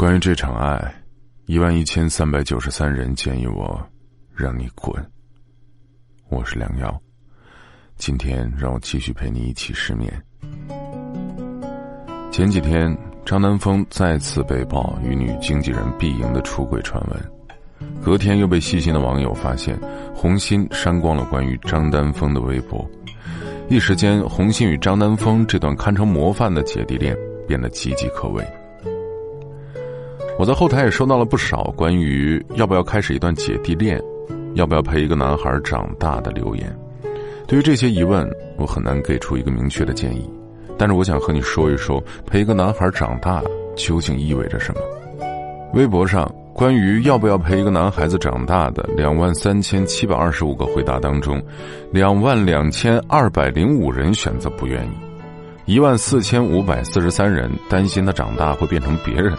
关于这场爱，11393人建议我让你滚。我是良药，今天让我继续陪你一起失眠。前几天张丹峰再次被曝与女经纪人毕莹的出轨传闻，隔天又被细心的网友发现，洪鑫删光了关于张丹峰的微博。一时间，洪鑫与张丹峰这段堪称模范的姐弟恋变得岌岌可危。我在后台也收到了不少关于要不要开始一段姐弟恋，要不要陪一个男孩长大的留言。对于这些疑问，我很难给出一个明确的建议，但是我想和你说一说陪一个男孩长大究竟意味着什么。微博上关于要不要陪一个男孩子长大的23725个回答当中，22205人选择不愿意，14543人担心他长大会变成别人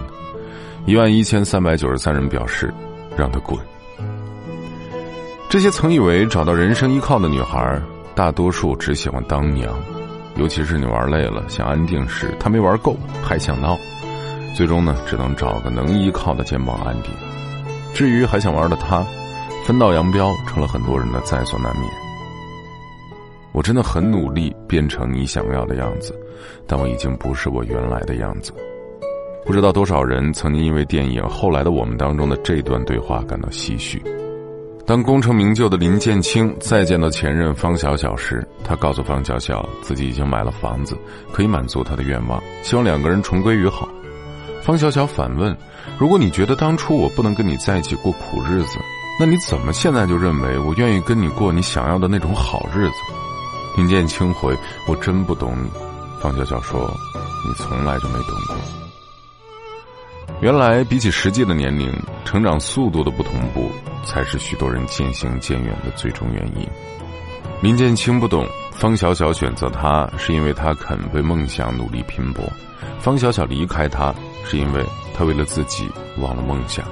，11393人表示让他滚。这些曾以为找到人生依靠的女孩，大多数只喜欢当娘，尤其是你玩累了想安定时，她没玩够还想闹，最终呢只能找个能依靠的肩膀安定。至于还想玩的她，分道扬镳成了很多人的在所难免。我真的很努力变成你想要的样子，但我已经不是我原来的样子。不知道多少人曾经因为电影《后来的我们》当中的这段对话感到唏嘘。当功成名就的林建清再见到前任方小小时，他告诉方小小自己已经买了房子，可以满足他的愿望，希望两个人重归于好。方小小反问，如果你觉得当初我不能跟你在一起过苦日子，那你怎么现在就认为我愿意跟你过你想要的那种好日子？林建清回，我真不懂你。方小小说，你从来就没懂过。原来比起实际的年龄，成长速度的不同步才是许多人渐行渐远的最终原因。林建清不懂方小小选择他是因为他肯为梦想努力拼搏，方小小离开他是因为他为了自己忘了梦想，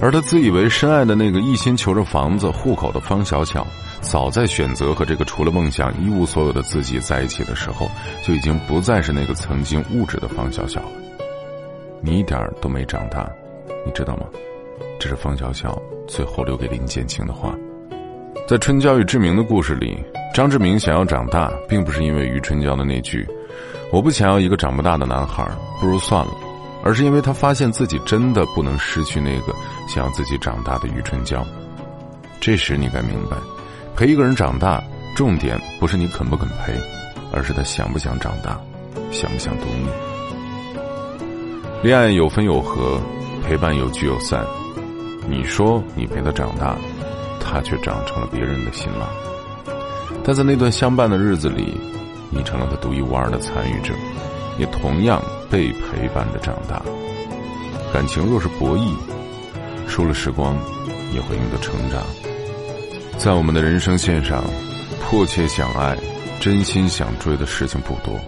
而他自以为深爱的那个一心求着房子户口的方小小，早在选择和这个除了梦想一无所有的自己在一起的时候，就已经不再是那个曾经物质的方小小了。你一点都没长大，你知道吗？这是方小小最后留给林建清的话。在春娇与志明的故事里，张志明想要长大并不是因为于春娇的那句我不想要一个长不大的男孩，不如算了，而是因为他发现自己真的不能失去那个想要自己长大的于春娇。这时你该明白，陪一个人长大，重点不是你肯不肯陪，而是他想不想长大，想不想懂你。恋爱有分有合，陪伴有聚有散。你说你陪他长大，他却长成了别人的新郎。但在那段相伴的日子里，你成了他独一无二的参与者，也同样被陪伴着长大。感情若是博弈，输了时光，也会赢得成长。在我们的人生线上，迫切想爱、真心想追的事情不多，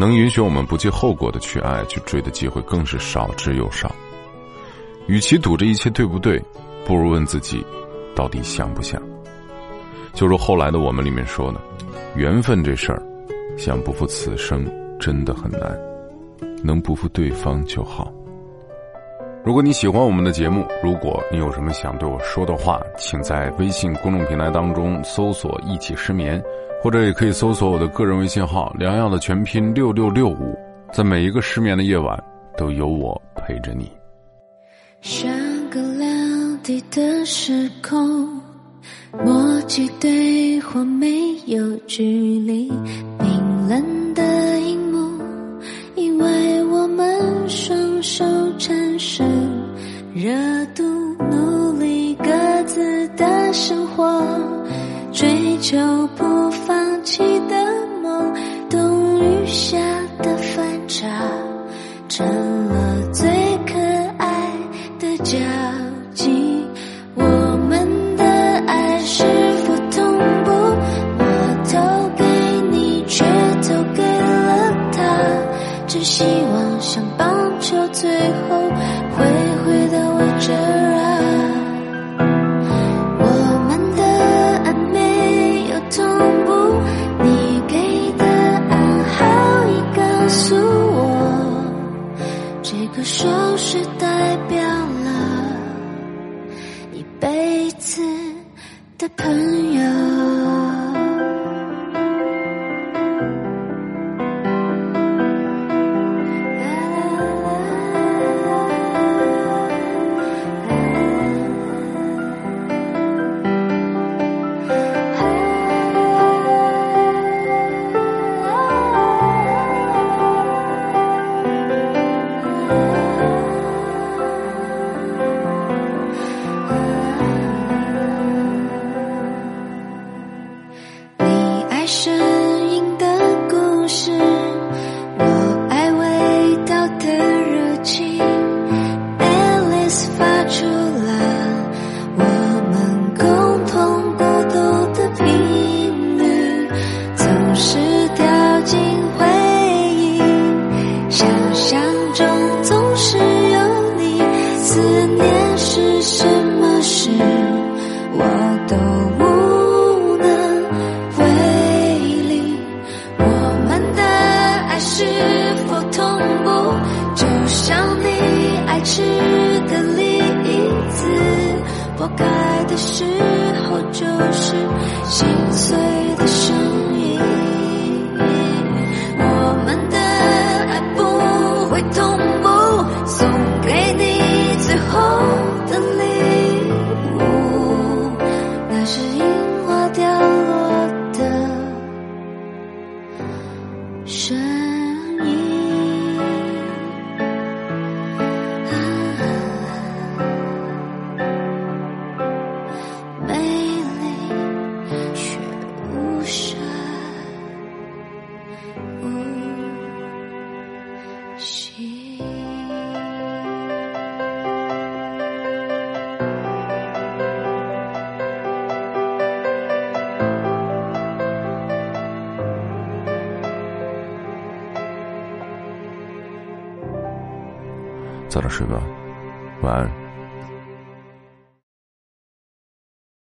能允许我们不计后果的去爱去追的机会更是少之又少。与其赌这一切对不对，不如问自己到底想不想。就如后来的我们里面说的，缘分这事儿想不负此生真的很难，能不负对方就好。如果你喜欢我们的节目，如果你有什么想对我说的话，请在微信公众平台当中搜索一起失眠，或者也可以搜索我的个人微信号良药的全拼6665，在每一个失眠的夜晚都有我陪着你。相隔两地的时空，默契对话没有距离，冰冷的荧幕因为我们双手产生热度，努力各自的生活，追求不放弃的梦，冬雨下的反差成了最可爱的交集。我们的爱是否同步？我投给你，却投给了他，只希望像棒球最后会回到我这儿啊。说就是代表了一辈子的朋友。早点睡吧，晚安。